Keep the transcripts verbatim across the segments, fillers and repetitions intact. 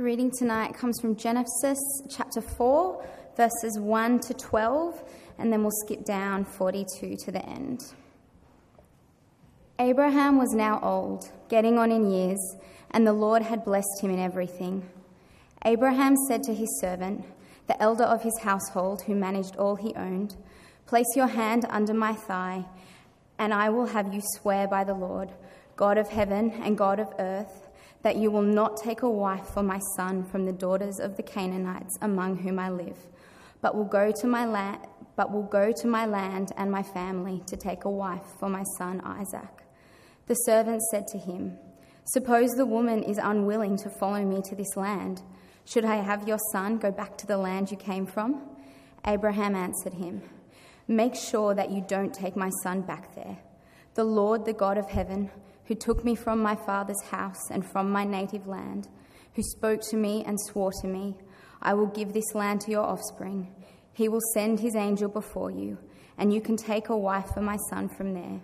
The reading tonight comes from Genesis chapter four, verses one to twelve, and then we'll skip down forty-two to the end. Abraham was now old, getting on in years, and the Lord had blessed him in everything. Abraham said to his servant, the elder of his household who managed all he owned, "Place your hand under my thigh, and I will have you swear by the Lord, God of heaven and God of earth, that you will not take a wife for my son from the daughters of the Canaanites among whom I live, but will go to my land, but will go to my land and my family to take a wife for my son Isaac." The servant said to him, "Suppose the woman is unwilling to follow me to this land. Should I have your son go back to the land you came from?" Abraham answered him, "Make sure that you don't take my son back there. The Lord, the God of heaven, who took me from my father's house and from my native land, who spoke to me and swore to me, 'I will give this land to your offspring,' he will send his angel before you, and you can take a wife for my son from there.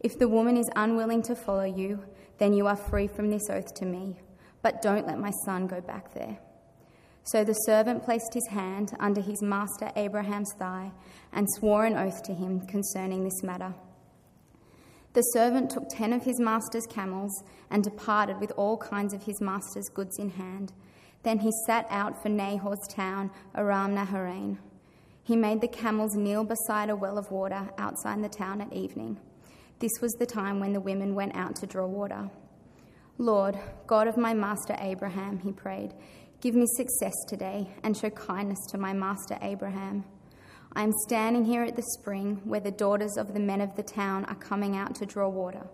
If the woman is unwilling to follow you, then you are free from this oath to me, but don't let my son go back there." So the servant placed his hand under his master Abraham's thigh and swore an oath to him concerning this matter. The servant took ten of his master's camels and departed with all kinds of his master's goods in hand. Then he set out for Nahor's town, Aram Naharain. He made the camels kneel beside a well of water outside the town at evening. This was the time when the women went out to draw water. "Lord, God of my master Abraham," he prayed, "give me success today and show kindness to my master Abraham. I am standing here at the spring where the daughters of the men of the town are coming out to draw water.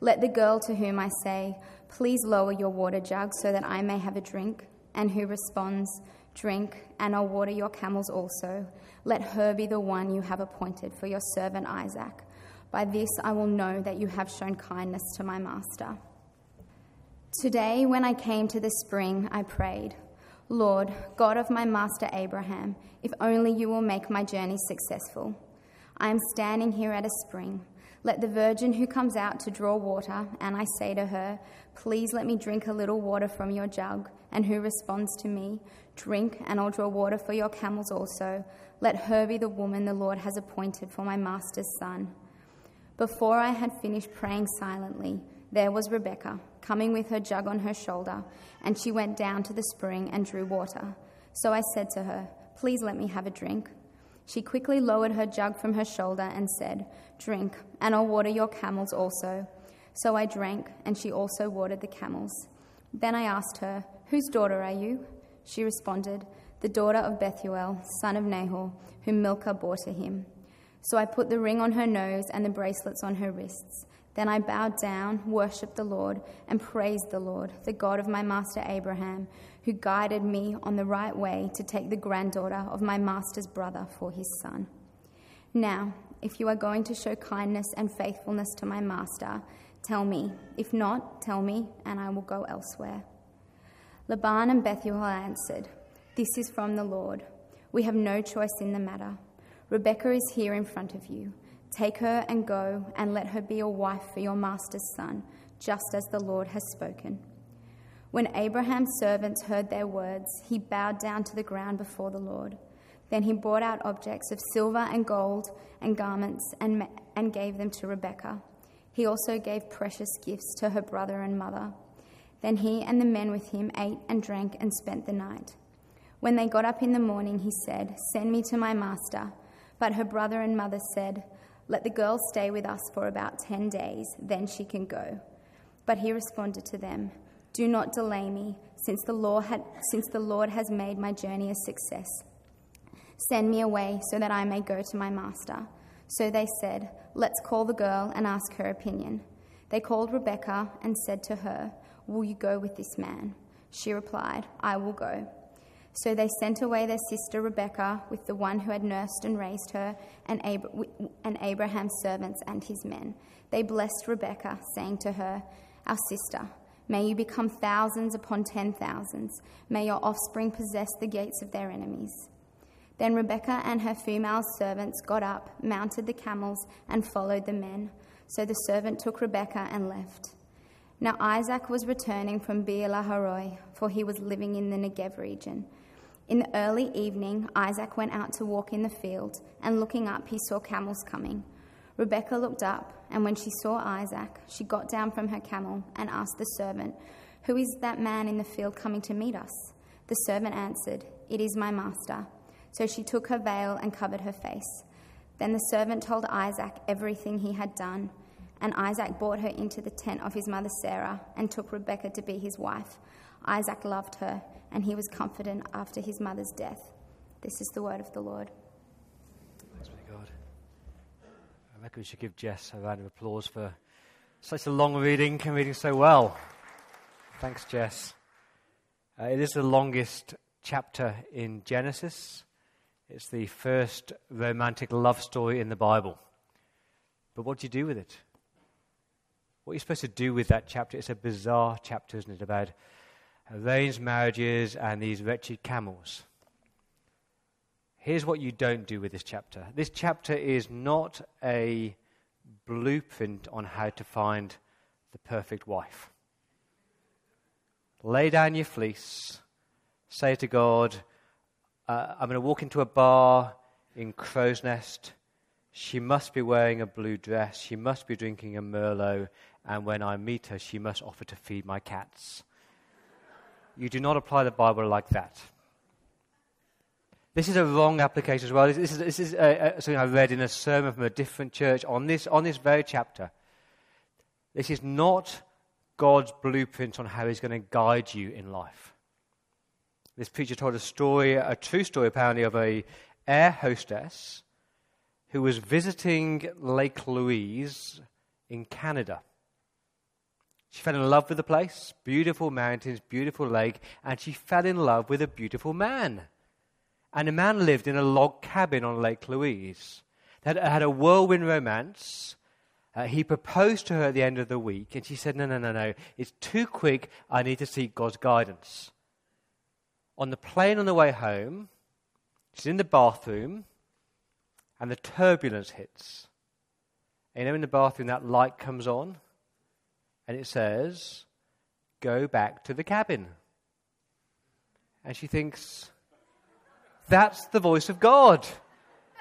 Let the girl to whom I say, 'Please lower your water jug so that I may have a drink,' and who responds, 'Drink, and I'll water your camels also,' let her be the one you have appointed for your servant Isaac. By this I will know that you have shown kindness to my master. Today, when I came to the spring, I prayed, 'Lord, God of my master Abraham, if only you will make my journey successful. I am standing here at a spring. Let the virgin who comes out to draw water, and I say to her, "Please let me drink a little water from your jug," and who responds to me, "Drink, and I'll draw water for your camels also," let her be the woman the Lord has appointed for my master's son." Before I had finished praying silently, there was Rebekah, coming with her jug on her shoulder, and she went down to the spring and drew water. So I said to her, "Please let me have a drink." She quickly lowered her jug from her shoulder and said, "Drink, and I'll water your camels also." So I drank, and she also watered the camels. Then I asked her, "Whose daughter are you?" She responded, "The daughter of Bethuel, son of Nahor, whom Milcah bore to him." So I put the ring on her nose and the bracelets on her wrists. Then I bowed down, worshipped the Lord, and praised the Lord, the God of my master Abraham, who guided me on the right way to take the granddaughter of my master's brother for his son. Now, if you are going to show kindness and faithfulness to my master, tell me. If not, tell me, and I will go elsewhere." Laban and Bethuel answered, "This is from the Lord. We have no choice in the matter. Rebekah is here in front of you. Take her and go, and let her be a wife for your master's son, just as the Lord has spoken." When Abraham's servants heard their words, he bowed down to the ground before the Lord. Then he brought out objects of silver and gold and garments and, and gave them to Rebekah. He also gave precious gifts to her brother and mother. Then he and the men with him ate and drank and spent the night. When they got up in the morning, he said, "Send me to my master." But her brother and mother said, "Let the girl stay with us for about ten days, then she can go." But he responded to them, "Do not delay me, since the Lord had, since the Lord has made my journey a success. Send me away so that I may go to my master." So they said, "Let's call the girl and ask her opinion." They called Rebekah and said to her, "Will you go with this man?" She replied, "I will go." So they sent away their sister Rebekah with the one who had nursed and raised her, and, Ab- and Abraham's servants and his men. They blessed Rebekah, saying to her, "Our sister, may you become thousands upon ten thousands. May your offspring possess the gates of their enemies." Then Rebekah and her female servants got up, mounted the camels, and followed the men. So the servant took Rebekah and left. Now Isaac was returning from Beer Lahai Roi, for he was living in the Negev region. In the early evening, Isaac went out to walk in the field, and looking up, he saw camels coming. Rebekah looked up, and when she saw Isaac, she got down from her camel and asked the servant, "Who is that man in the field coming to meet us?" The servant answered, "It is my master." So she took her veil and covered her face. Then the servant told Isaac everything he had done, and Isaac brought her into the tent of his mother Sarah and took Rebekah to be his wife. Isaac loved her, and he was confident after his mother's death. This is the word of the Lord. Thanks be to God. I reckon we should give Jess a round of applause for such a long reading and reading so well. Thanks, Jess. Uh, it is the longest chapter in Genesis. It's the first romantic love story in the Bible. But what do you do with it? What are you supposed to do with that chapter? It's a bizarre chapter, isn't it, about arranged marriages and these wretched camels. Here's what you don't do with this chapter. This chapter is not a blueprint on how to find the perfect wife. Lay down your fleece, say to God, uh, I'm going to walk into a bar in Crow's Nest. She must be wearing a blue dress, she must be drinking a Merlot, and when I meet her, she must offer to feed my cats. You do not apply the Bible like that. This is a wrong application as well. This is, this is a, a, something I read in a sermon from a different church on this, on this very chapter. This is not God's blueprint on how he's going to guide you in life. This preacher told a story, a true story apparently, of an air hostess who was visiting Lake Louise in Canada. She fell in love with the place, beautiful mountains, beautiful lake, and she fell in love with a beautiful man. And the man lived in a log cabin on Lake Louise. They had, had a whirlwind romance. Uh, he proposed to her at the end of the week, and she said, no, no, no, no, it's too quick, I need to seek God's guidance. On the plane on the way home, she's in the bathroom, and the turbulence hits. And you know, in the bathroom, that light comes on, and it says, go back to the cabin. And she thinks, that's the voice of God.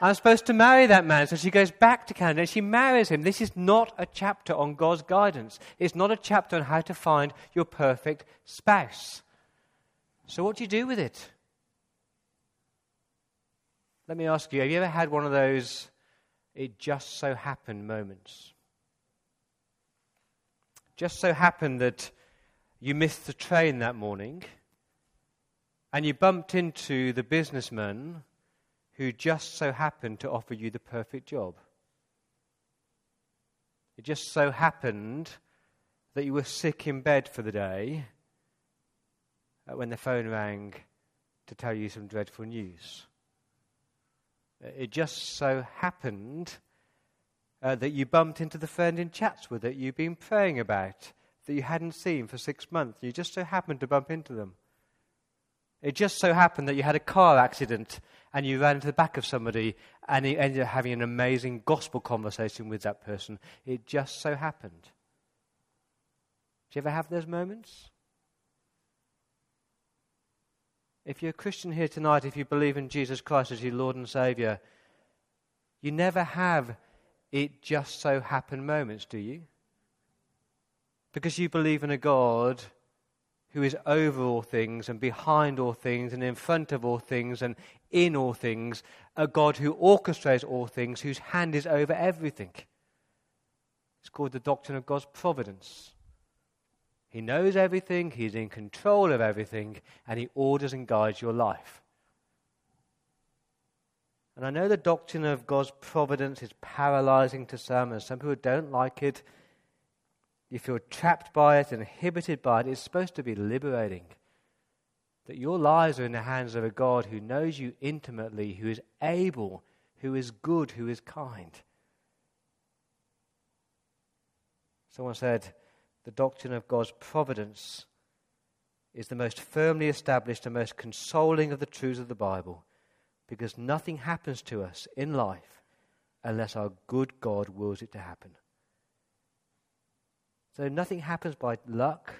I'm supposed to marry that man. So she goes back to Canada and she marries him. This is not a chapter on God's guidance. It's not a chapter on how to find your perfect spouse. So what do you do with it? Let me ask you, have you ever had one of those it just so happened moments? Just so happened that you missed the train that morning and you bumped into the businessman who just so happened to offer you the perfect job. It just so happened that you were sick in bed for the day when the phone rang to tell you some dreadful news. It just so happened uh, that you bumped into the friend in Chatswood that you've been praying about, that you hadn't seen for six months. You just so happened to bump into them. It just so happened that you had a car accident and you ran into the back of somebody and you ended up having an amazing gospel conversation with that person. It just so happened. Do you ever have those moments? If you're a Christian here tonight, if you believe in Jesus Christ as your Lord and Saviour, you never have it just so happened moments, do you? Because you believe in a God who is over all things and behind all things and in front of all things and in all things, a God who orchestrates all things, whose hand is over everything. It's called the doctrine of God's providence. He knows everything, he's in control of everything, and he orders and guides your life. And I know the doctrine of God's providence is paralyzing to some, and some people don't like it. You feel trapped by it, inhibited by it. It's supposed to be liberating. That your lives are in the hands of a God who knows you intimately, who is able, who is good, who is kind. Someone said, the doctrine of God's providence is the most firmly established and most consoling of the truths of the Bible, because nothing happens to us in life unless our good God wills it to happen. So nothing happens by luck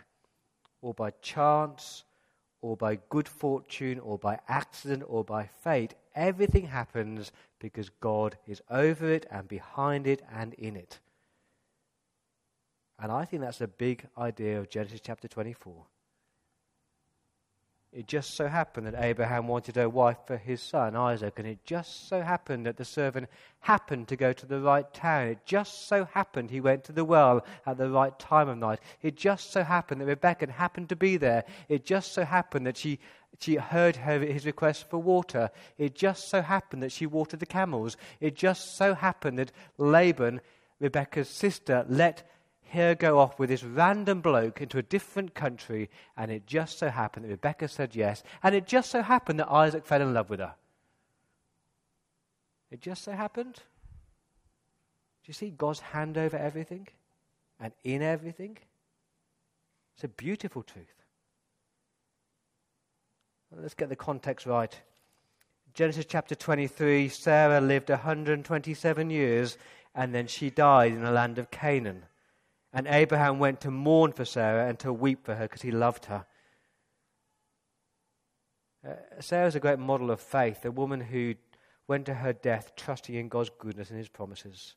or by chance or by good fortune or by accident or by fate. Everything happens because God is over it and behind it and in it. And I think that's a big idea of Genesis chapter twenty-four. It just so happened that Abraham wanted a wife for his son Isaac, and it just so happened that the servant happened to go to the right town. It just so happened he went to the well at the right time of night. It just so happened that Rebekah happened to be there. It just so happened that she she heard her, his request for water. It just so happened that she watered the camels. It just so happened that Laban, Rebekah's sister, let here go off with this random bloke into a different country, and it just so happened that Rebekah said yes, and it just so happened that Isaac fell in love with her. It just so happened. Do you see God's hand over everything and in everything? It's a beautiful truth. Well, let's get the context right. Genesis chapter twenty-three, Sarah lived one hundred twenty-seven years, and then she died in the land of Canaan. And Abraham went to mourn for Sarah and to weep for her because he loved her. Uh, Sarah's a great model of faith, a woman who went to her death trusting in God's goodness and his promises.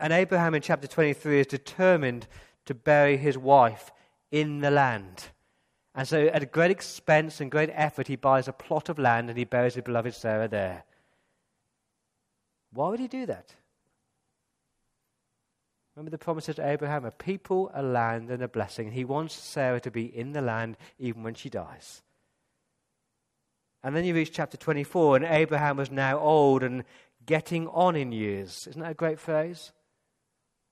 And Abraham in chapter twenty-three is determined to bury his wife in the land. And so at great expense and great effort, he buys a plot of land and he buries his beloved Sarah there. Why would he do that? Remember the promises to Abraham, a people, a land, and a blessing. He wants Sarah to be in the land even when she dies. And then you reach chapter twenty-four, and Abraham was now old and getting on in years. Isn't that a great phrase?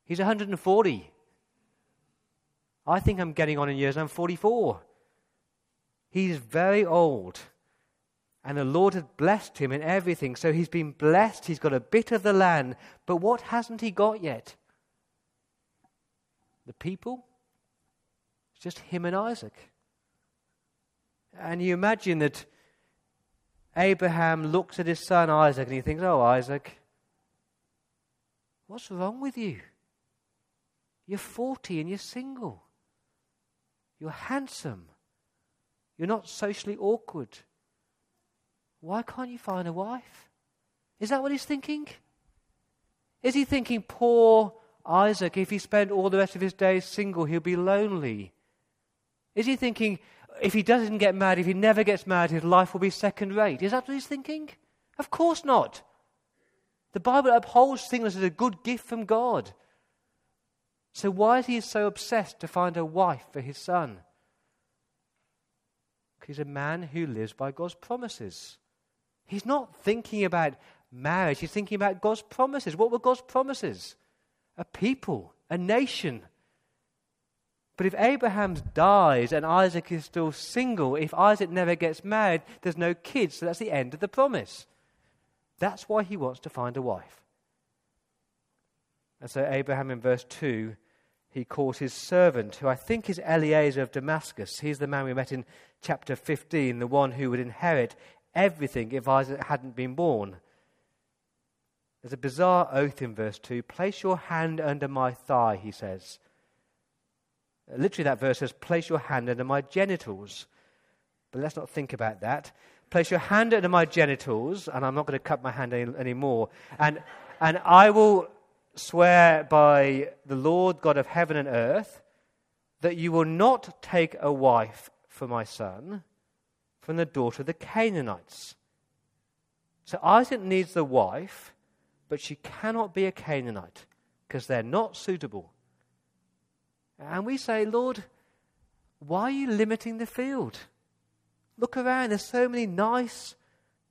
He's one hundred forty. I think I'm getting on in years, I'm forty-four. He's very old. And the Lord had blessed him in everything. So he's been blessed, he's got a bit of the land. But what hasn't he got yet? The people, it's just him and Isaac. And you imagine that Abraham looks at his son Isaac and he thinks, oh, Isaac, what's wrong with you? You're forty and you're single. You're handsome. You're not socially awkward. Why can't you find a wife? Is that what he's thinking? Is he thinking, poor Isaac, if he spent all the rest of his days single, he'll be lonely? Is he thinking, if he doesn't get married, if he never gets married, his life will be second rate? Is that what he's thinking? Of course not. The Bible upholds singleness as a good gift from God. So why is he so obsessed to find a wife for his son? Because he's a man who lives by God's promises. He's not thinking about marriage, he's thinking about God's promises. What were God's promises? A people, a nation. But if Abraham dies and Isaac is still single, if Isaac never gets married, there's no kids, so that's the end of the promise. That's why he wants to find a wife. And so Abraham in verse two, he calls his servant, who I think is Eleazar of Damascus. He's the man we met in chapter fifteen, the one who would inherit everything if Isaac hadn't been born. There's a bizarre oath in verse two. Place your hand under my thigh, he says. Literally that verse says, place your hand under my genitals. But let's not think about that. Place your hand under my genitals, and I'm not going to cut my hand any, anymore. And, and I will swear by the Lord God of heaven and earth that you will not take a wife for my son from the daughter of the Canaanites. So Isaac needs the wife, but she cannot be a Canaanite because they're not suitable. And we say, Lord, why are you limiting the field? Look around, there's so many nice,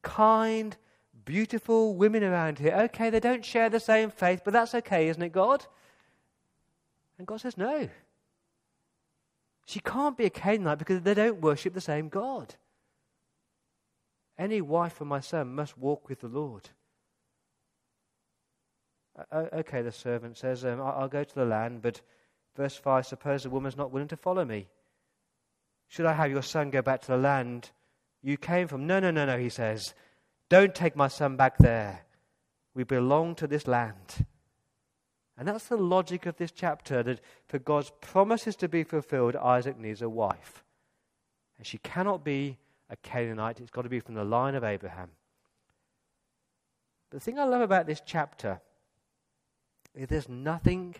kind, beautiful women around here. Okay, they don't share the same faith, but that's okay, isn't it, God? And God says, no. She can't be a Canaanite because they don't worship the same God. Any wife of my son must walk with the Lord. Okay, the servant says, um, I'll go to the land, but verse five, suppose the woman's not willing to follow me. Should I have your son go back to the land you came from? No, no, no, no, he says. Don't take my son back there. We belong to this land. And that's the logic of this chapter, that for God's promises to be fulfilled, Isaac needs a wife. And she cannot be a Canaanite. It's got to be from the line of Abraham. But the thing I love about this chapter is there's nothing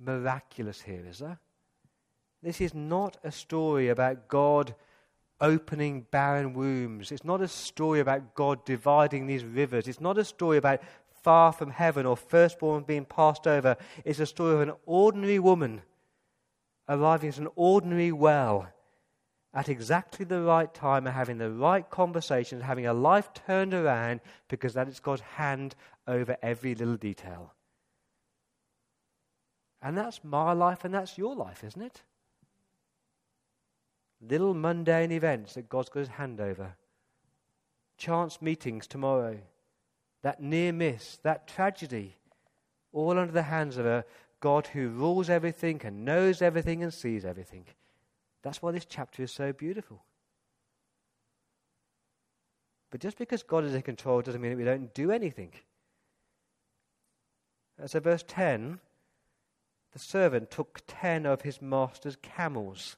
miraculous here, is there? This is not a story about God opening barren wombs. It's not a story about God dividing these rivers. It's not a story about far from heaven or firstborn being passed over. It's a story of an ordinary woman arriving at an ordinary well at exactly the right time and having the right conversations, having a life turned around, because that is God's hand over every little detail. And that's my life and that's your life, isn't it? Little mundane events that God's got his hand over. Chance meetings tomorrow. That near miss, that tragedy, all under the hands of a God who rules everything and knows everything and sees everything. That's why this chapter is so beautiful. But just because God is in control doesn't mean that we don't do anything. So verse ten, the servant took ten of his master's camels.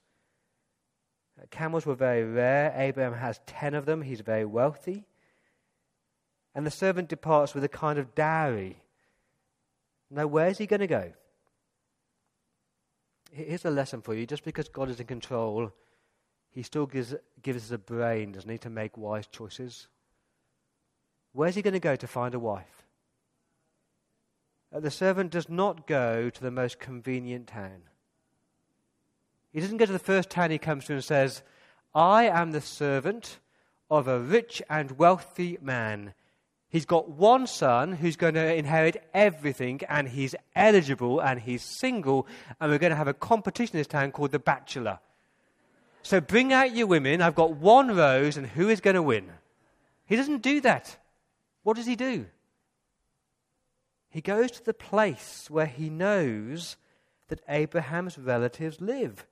Camels were very rare. Abraham has ten of them. He's very wealthy. And the servant departs with a kind of dowry. Now, where is he going to go? Here's a lesson for you. Just because God is in control, he still gives, gives us a brain, doesn't he, to make wise choices. Where's he going to go to find a wife? The servant does not go to the most convenient town. He doesn't go to the first town he comes to and says, I am the servant of a rich and wealthy man. He's got one son who's going to inherit everything, and he's eligible, and he's single, and we're going to have a competition in this town called The Bachelor. So bring out your women. I've got one rose, and who is going to win? He doesn't do that. What does he do? He goes to the place where he knows that Abraham's relatives live.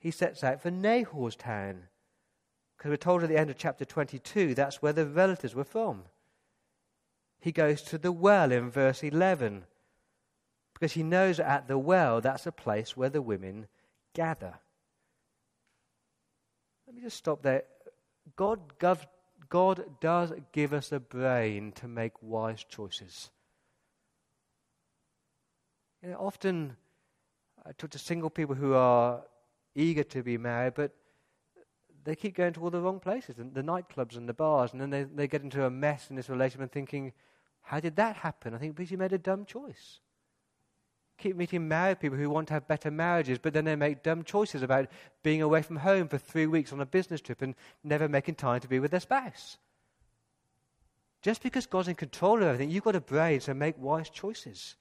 He sets out for Nahor's town, because we're told at the end of chapter twenty-two that's where the relatives were from. He goes to the well in verse eleven, because he knows at the well that's a place where the women gather. Let me just stop there. God, gov- God does give us a brain to make wise choices. You know, often I talk to single people who are eager to be married, but they keep going to all the wrong places, the nightclubs and the bars, and then they, they get into a mess in this relationship thinking, how did that happen? I think because you made a dumb choice. Keep meeting married people who want to have better marriages, but then they make dumb choices about being away from home for three weeks on a business trip and never making time to be with their spouse. Just because God's in control of everything, you've got a brain, so make wise choices.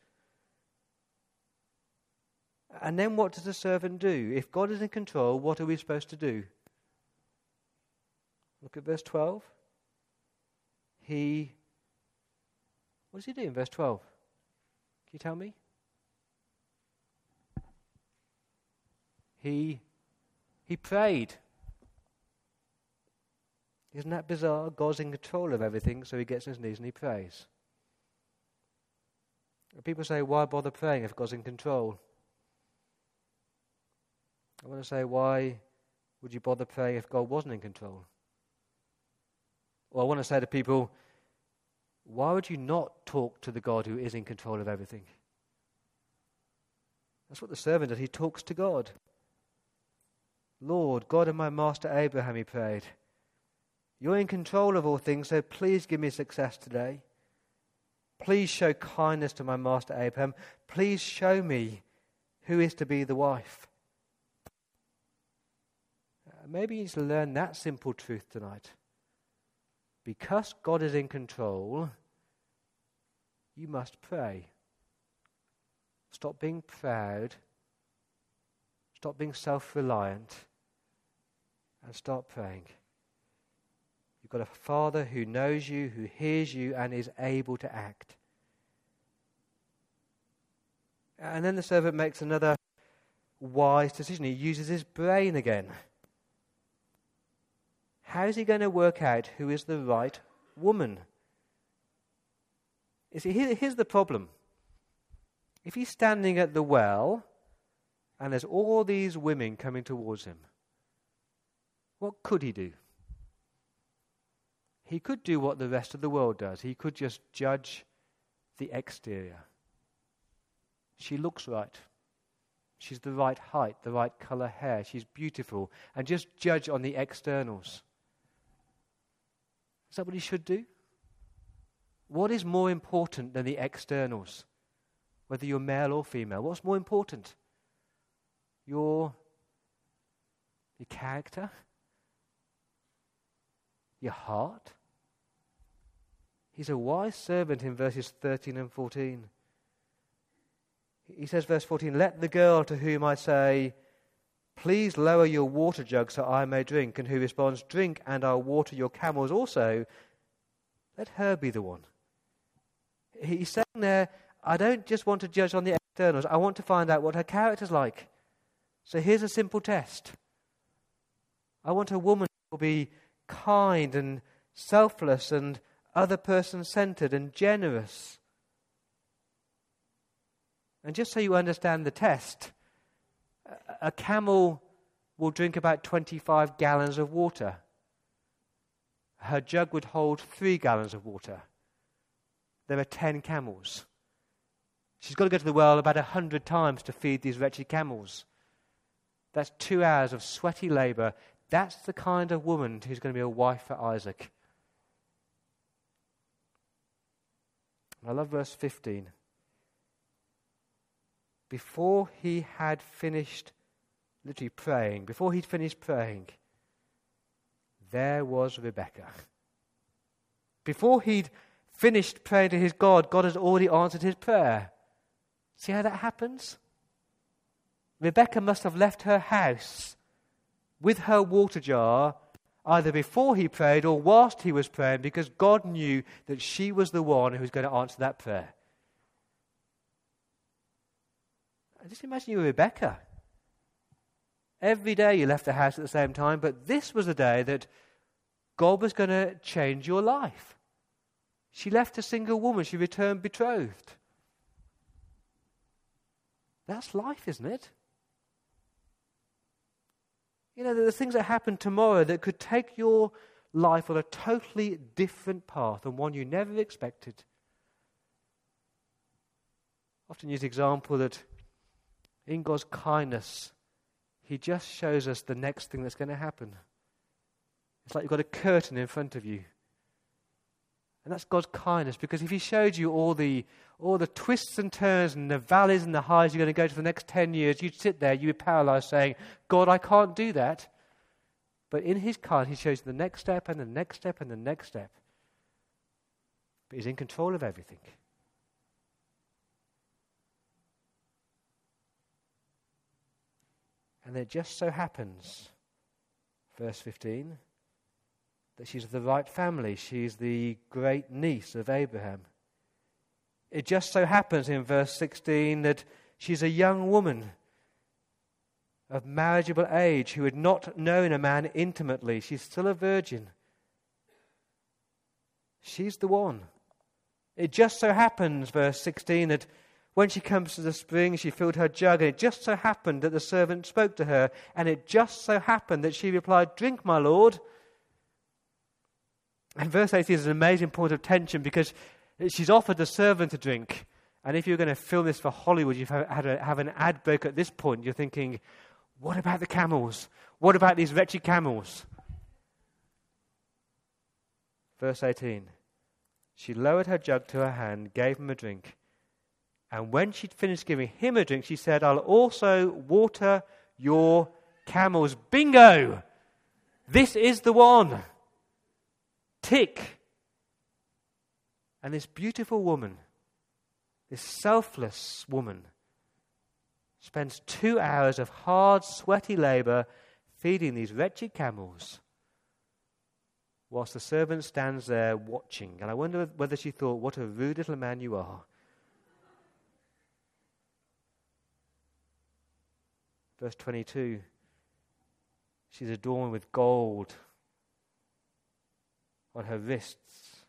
And then what does the servant do? If God is in control, what are we supposed to do? Look at verse twelve. He, what does he do in verse twelve? Can you tell me? He, he prayed. Isn't that bizarre? God's in control of everything, so he gets on his knees and he prays. People say, why bother praying if God's in control? I want to say, why would you bother praying if God wasn't in control? Well, I want to say to people, why would you not talk to the God who is in control of everything? That's what the servant does. He talks to God. Lord, God and my master Abraham, he prayed. You're in control of all things, so please give me success today. Please show kindness to my master Abraham. Please show me who is to be the wife. Maybe you need to learn that simple truth tonight. Because God is in control, you must pray. Stop being proud. Stop being self-reliant. And start praying. You've got a Father who knows you, who hears you, and is able to act. And then the servant makes another wise decision. He uses his brain again. How is he going to work out who is the right woman? You see, here, here's the problem. If he's standing at the well and there's all these women coming towards him, what could he do? He could do what the rest of the world does. He could just judge the exterior. She looks right. She's the right height, the right color hair. She's beautiful. And just judge on the externals. Is that what he should do? What is more important than the externals? Whether you're male or female, what's more important? Your, your character? Your heart? He's a wise servant in verses thirteen and fourteen. He says, verse fourteen, "Let the girl to whom I say, 'Please lower your water jug so I may drink,' and who responds, 'Drink and I'll water your camels also,' let her be the one." He's saying there, I don't just want to judge on the externals. I want to find out what her character's like. So here's a simple test. I want a woman who will be kind and selfless and other person-centered and generous. And just so you understand the test, a camel will drink about twenty-five gallons of water. Her jug would hold three gallons of water. There are ten camels. She's got to go to the well about a hundred times to feed these wretched camels. That's two hours of sweaty labor. That's the kind of woman who's going to be a wife for Isaac. I love verse fifteen. Before he had finished, literally praying, before he'd finished praying, there was Rebekah. Before he'd finished praying to his God, God has already answered his prayer. See how that happens? Rebekah must have left her house with her water jar either before he prayed or whilst he was praying, because God knew that she was the one who was going to answer that prayer. Just imagine you were Rebekah. Every day you left the house at the same time, but this was the day that God was going to change your life. She left a single woman. She returned betrothed. That's life, isn't it? You know, there's things that happen tomorrow that could take your life on a totally different path and one you never expected. I often use the example that in God's kindness, he just shows us the next thing that's going to happen. It's like you've got a curtain in front of you. And that's God's kindness, because if he showed you all the all the twists and turns and the valleys and the highs you're going to go to for the next ten years, you'd sit there, you'd be paralyzed saying, "God, I can't do that." But in his kindness, he shows you the next step and the next step and the next step. But he's in control of everything. And it just so happens, verse fifteen, that she's of the right family. She's the great niece of Abraham. It just so happens in verse sixteen that she's a young woman of marriageable age who had not known a man intimately. She's still a virgin. She's the one. It just so happens, verse sixteen, that when she comes to the spring, she filled her jug, and it just so happened that the servant spoke to her, and it just so happened that she replied, "Drink, my lord." And verse eighteen is an amazing point of tension, because she's offered the servant a drink. And if you're going to film this for Hollywood, you have to have an ad break at this point. You're thinking, what about the camels? What about these wretched camels? Verse eighteen, she lowered her jug to her hand, gave him a drink. And when she'd finished giving him a drink, she said, "I'll also water your camels." Bingo! This is the one. Tick. And this beautiful woman, this selfless woman, spends two hours of hard, sweaty labor feeding these wretched camels whilst the servant stands there watching. And I wonder whether she thought, what a rude little man you are. Verse twenty-two, she's adorned with gold on her wrists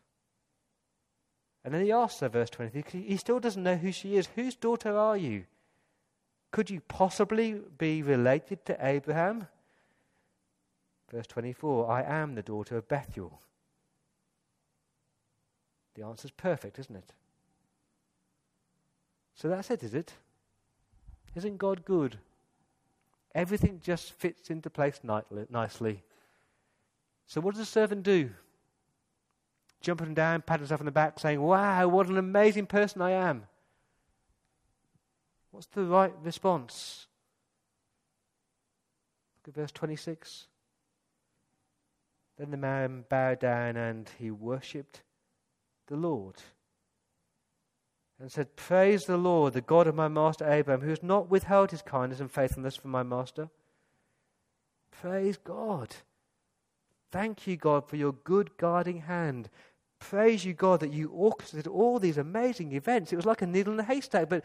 And then he asks her, verse twenty-three, he still doesn't know who she is. Whose daughter are you? Could you possibly be related to Abraham? Verse twenty-four, I am the daughter of Bethuel. The answer's perfect, isn't it? So that's it, is it? Isn't God good? Everything just fits into place nicely. So what does the servant do? Jump up and down, pat himself on the back, saying, wow, what an amazing person I am. What's the right response? Look at verse twenty-six. Then the man bowed down and he worshipped the Lord and said, praise the Lord, the God of my master Abraham, who has not withheld his kindness and faithfulness from my master. Praise God. Thank you, God, for your good guiding hand. Praise you, God, that you orchestrated all these amazing events. It was like a needle in a haystack, but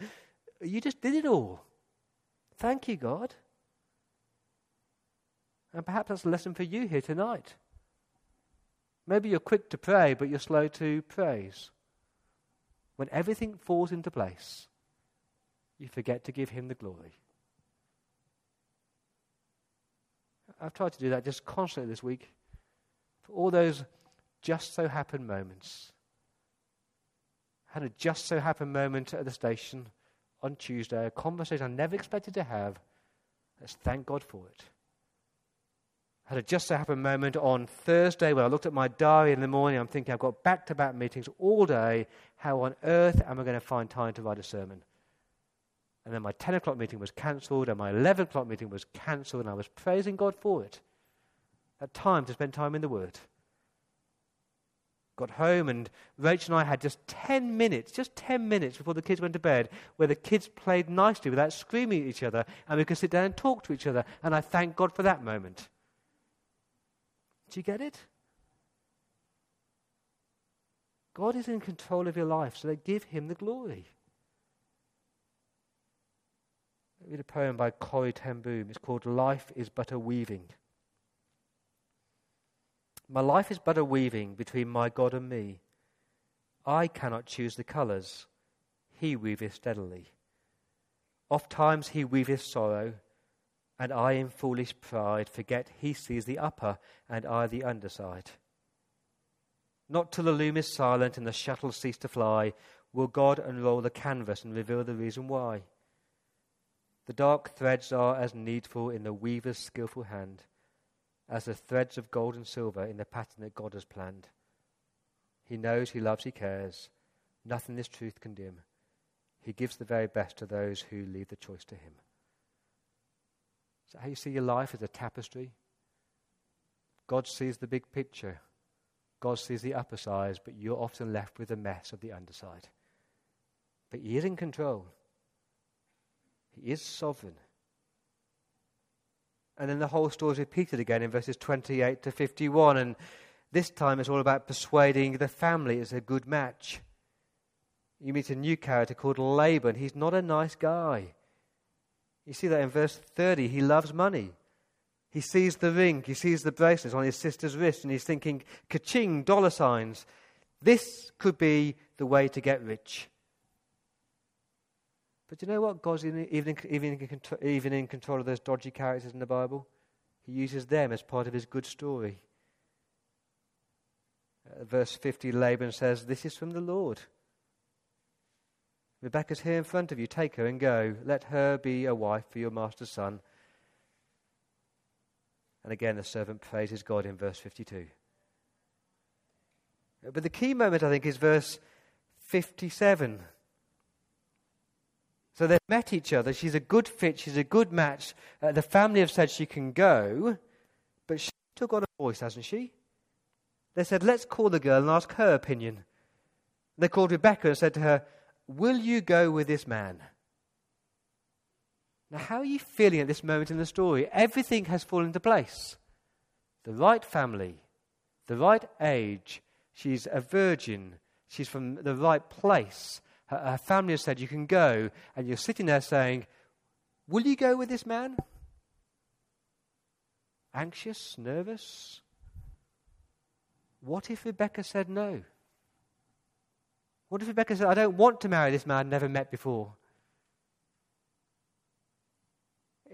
you just did it all. Thank you, God. And perhaps that's a lesson for you here tonight. Maybe you're quick to pray, but you're slow to praise. When everything falls into place, you forget to give him the glory. I've tried to do that just constantly this week. For all those just so happen moments. I had a just so happen moment at the station on Tuesday, a conversation I never expected to have. Let's thank God for it. I had a just so happen moment on Thursday when I looked at my diary in the morning. I'm thinking, I've got back-to-back meetings all day. How on earth am I going to find time to write a sermon? And then my ten o'clock meeting was cancelled and my eleven o'clock meeting was cancelled, and I was praising God for it. That time to spend time in the Word. Got home and Rachel and I had just ten minutes, just ten minutes before the kids went to bed, where the kids played nicely without screaming at each other, and we could sit down and talk to each other, and I thank God for that moment. Do you get it? God is in control of your life, so they give him the glory. I read a poem by Corrie ten Boom. It's called Life is But a Weaving. My life is but a weaving between my God and me. I cannot choose the colours. He weaveth steadily. Oft times he weaveth sorrow, and I in foolish pride forget he sees the upper and I the underside. Not till the loom is silent and the shuttle cease to fly will God unroll the canvas and reveal the reason why. The dark threads are as needful in the weaver's skillful hand as the threads of gold and silver in the pattern that God has planned. He knows, he loves, he cares. Nothing this truth can dim. He gives the very best to those who leave the choice to him. Is that how you see your life, as a tapestry? God sees the big picture. God sees the upper sides, but you're often left with a mess of the underside. But he is in control. He is sovereign. And then the whole story is repeated again in verses twenty-eight to fifty-one. And this time it's all about persuading the family it's a good match. You meet a new character called Laban. He's not a nice guy. You see that in verse thirty. He loves money. He sees the ring. He sees the bracelets on his sister's wrist. And he's thinking, ka-ching, dollar signs. This could be the way to get rich. But you know what? God's in, even, even, even in control of those dodgy characters in the Bible. He uses them as part of his good story. Uh, verse fifty, Laban says, this is from the Lord. Rebekah's here in front of you. Take her and go. Let her be a wife for your master's son. And again, the servant praises God in verse fifty-two. But the key moment, I think, is verse fifty-seven. So they've met each other. She's a good fit. She's a good match. Uh, the family have said she can go, but she's still got a voice, hasn't she? They said, let's call the girl and ask her opinion. They called Rebekah and said to her, will you go with this man? Now, how are you feeling at this moment in the story? Everything has fallen into place. The right family, the right age. She's a virgin. She's from the right place. Her family has said, you can go. And you're sitting there saying, will you go with this man? Anxious, nervous. What if Rebekah said no? What if Rebekah said, I don't want to marry this man I've never met before?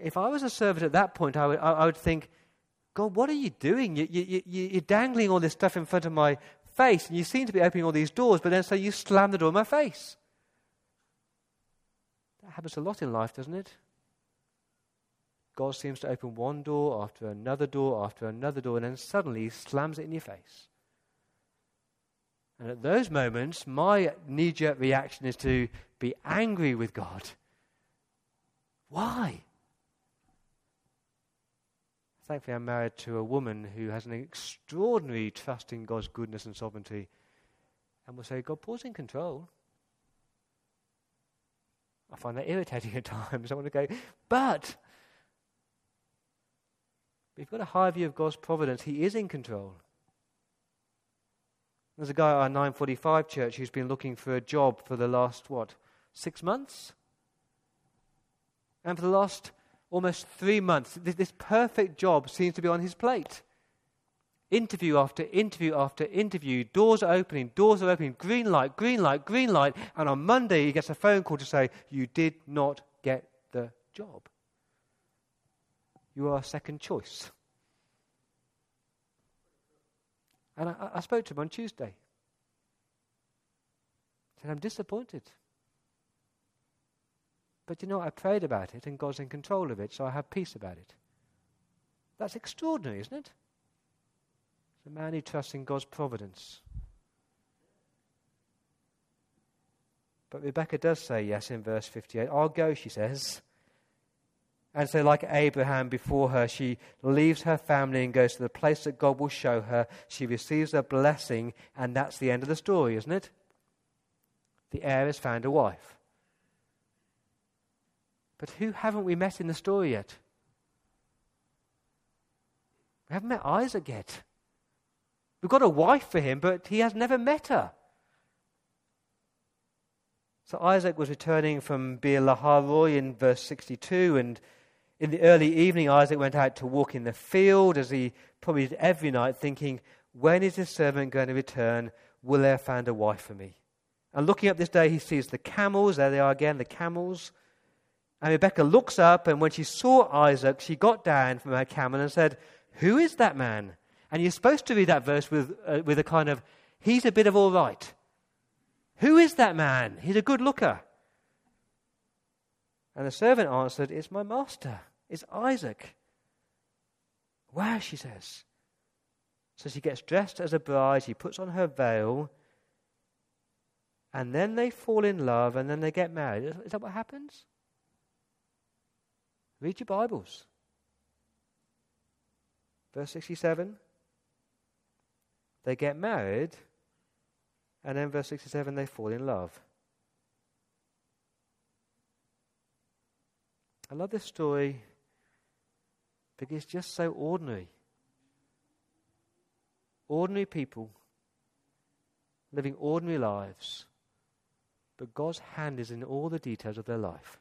If I was a servant at that point, I would, I would think, God, what are you doing? You, you, you, you're dangling all this stuff in front of my face, and you seem to be opening all these doors, but then so you slam the door in my face. That happens a lot in life, doesn't it? God seems to open one door after another door after another door, and then suddenly he slams it in your face. And at those moments, my knee-jerk reaction is to be angry with God. Why? Thankfully, I'm married to a woman who has an extraordinary trust in God's goodness and sovereignty, and will say, God, Paul's in control. I find that irritating at times. I want to go, but... But you've got a high view of God's providence. He is in control. There's a guy at our nine forty-five church who's been looking for a job for the last, what, six months? And for the last almost three months, this, this perfect job seems to be on his plate. Interview after interview after interview, doors are opening, doors are opening, green light, green light, green light. And on Monday he gets a phone call to say, you did not get the job. You are second choice. And I, I spoke to him on Tuesday. I said, I'm disappointed. But you know, I prayed about it and God's in control of it, so I have peace about it. That's extraordinary, isn't it? It's a man who trusts in God's providence. But Rebekah does say yes in verse fifty-eight. I'll go, she says. And so like Abraham before her, she leaves her family and goes to the place that God will show her. She receives a blessing, and that's the end of the story, isn't it? The heir has found a wife. But who haven't we met in the story yet? We haven't met Isaac yet. We've got a wife for him, but he has never met her. So Isaac was returning from Beer Lahai Roi in verse sixty-two, and in the early evening, Isaac went out to walk in the field, as he probably did every night, thinking, when is this servant going to return? Will there find a wife for me? And looking up this day, he sees the camels. There they are again, the camels. And Rebekah looks up, and when she saw Isaac, she got down from her camel and said, who is that man? And you're supposed to read that verse with, uh, with a kind of, he's a bit of all right. Who is that man? He's a good looker. And the servant answered, it's my master. It's Isaac. Wow, she says. So she gets dressed as a bride. She puts on her veil. And then they fall in love and then they get married. Is that what happens? Read your Bibles. Verse sixty-seven. They get married. And then verse sixty-seven, they fall in love. I love this story because it's just so ordinary. Ordinary people living ordinary lives, but God's hand is in all the details of their life.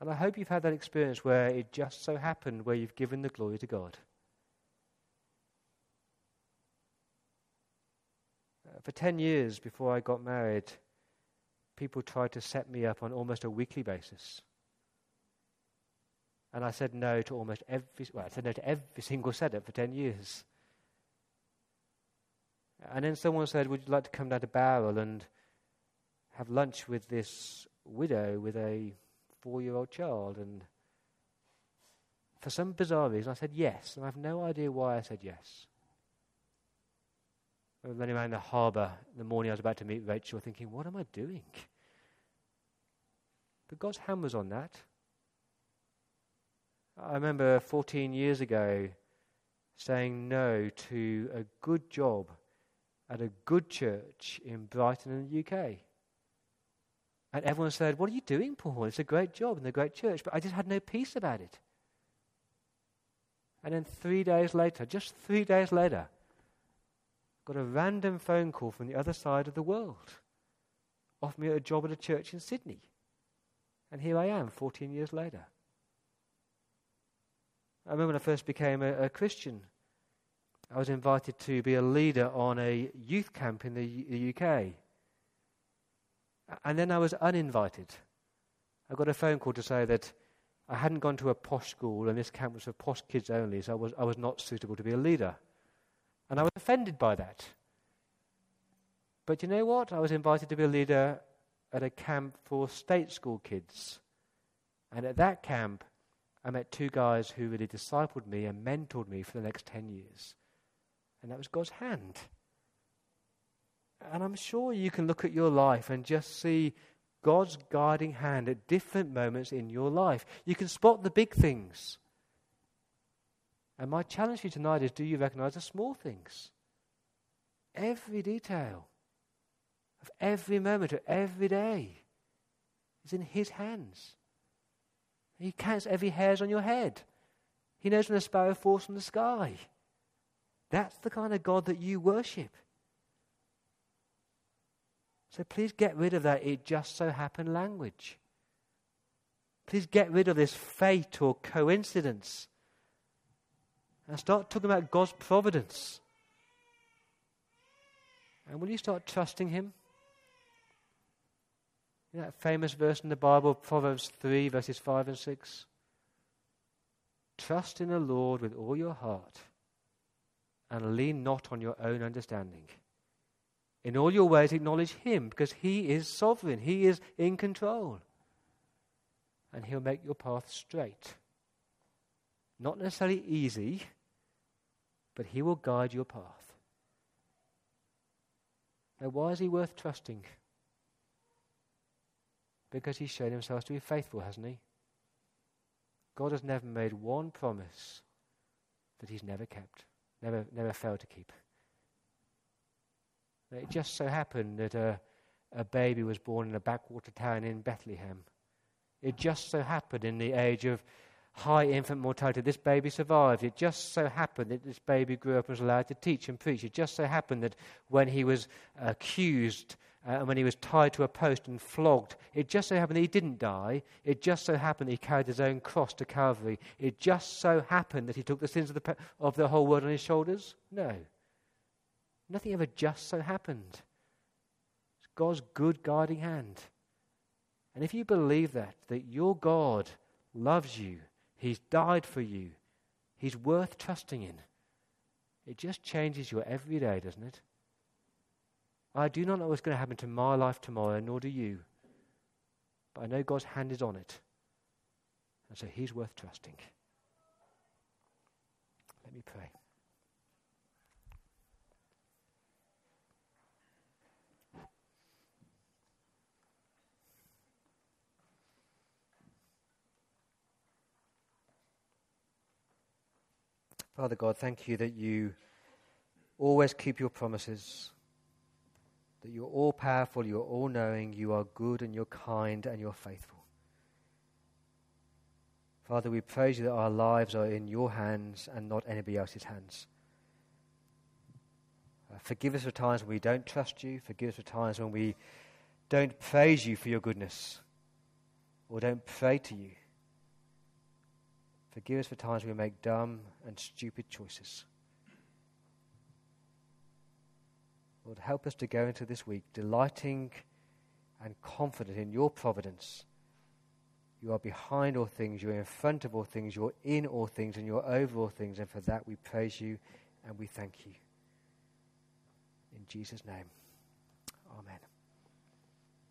And I hope you've had that experience where it just so happened, where you've given the glory to God. For ten years before I got married, people tried to set me up on almost a weekly basis. And I said no to almost every, well, I said no to every single setup for ten years. And then someone said, would you like to come down to Barrel and have lunch with this widow with a four-year-old child? And for some bizarre reason, I said yes. And I have no idea why I said yes. I was running around the harbour in the morning. I was about to meet Rachel, thinking, what am I doing? But God's hand was on that. I remember fourteen years ago saying no to a good job at a good church in Brighton in the U K. And everyone said, what are you doing, Paul? It's a great job and a great church. But I just had no peace about it. And then three days later, just three days later, got a random phone call from the other side of the world, offered me a job at a church in Sydney. And here I am, fourteen years later. I remember when I first became a, a Christian, I was invited to be a leader on a youth camp in the U K. And then I was uninvited. I got a phone call to say that I hadn't gone to a posh school and this camp was for posh kids only, so I was I was not suitable to be a leader. And I was offended by that. But you know what? I was invited to be a leader at a camp for state school kids. And at that camp, I met two guys who really discipled me and mentored me for the next ten years. And that was God's hand. And I'm sure you can look at your life and just see God's guiding hand at different moments in your life. You can spot the big things. And my challenge for you tonight is, do you recognize the small things? Every detail of every moment of every day is in His hands. He counts every hair on your head. He knows when a sparrow falls from the sky. That's the kind of God that you worship. So please get rid of that "it just so happened" language. Please get rid of this fate or coincidence. And start talking about God's providence. And will you start trusting Him? You know that famous verse in the Bible, Proverbs three, verses five and six? "Trust in the Lord with all your heart and lean not on your own understanding. In all your ways acknowledge Him," because He is sovereign. He is in control. "And He'll make your path straight." Not necessarily easy, but He will guide your path. Now, why is He worth trusting? Because He's shown Himself to be faithful, hasn't He? God has never made one promise that He's never kept, never, never failed to keep. It just so happened that a, a baby was born in a backwater town in Bethlehem. It just so happened in the age of high infant mortality, this baby survived. It just so happened that this baby grew up and was allowed to teach and preach. It just so happened that when he was accused uh, and when he was tied to a post and flogged, it just so happened that he didn't die. It just so happened that he carried his own cross to Calvary. It just so happened that he took the sins of the, pe- of the whole world on his shoulders. No. Nothing ever just so happened. It's God's good guiding hand. And if you believe that, that your God loves you, He's died for you, He's worth trusting in, it just changes your every day, doesn't it? I do not know what's going to happen to my life tomorrow, nor do you. But I know God's hand is on it. And so He's worth trusting. Let me pray. Father God, thank you that you always keep your promises, that you're all-powerful, you're all-knowing, you are good and you're kind and you're faithful. Father, we praise you that our lives are in your hands and not anybody else's hands. Uh, forgive us for times when we don't trust you. Forgive us for times when we don't praise you for your goodness or don't pray to you. Forgive us for times we make dumb and stupid choices. Lord, help us to go into this week delighting and confident in your providence. You are behind all things, you are in front of all things, you're in all things, and you're over all things. And for that we praise you and we thank you. In Jesus' name.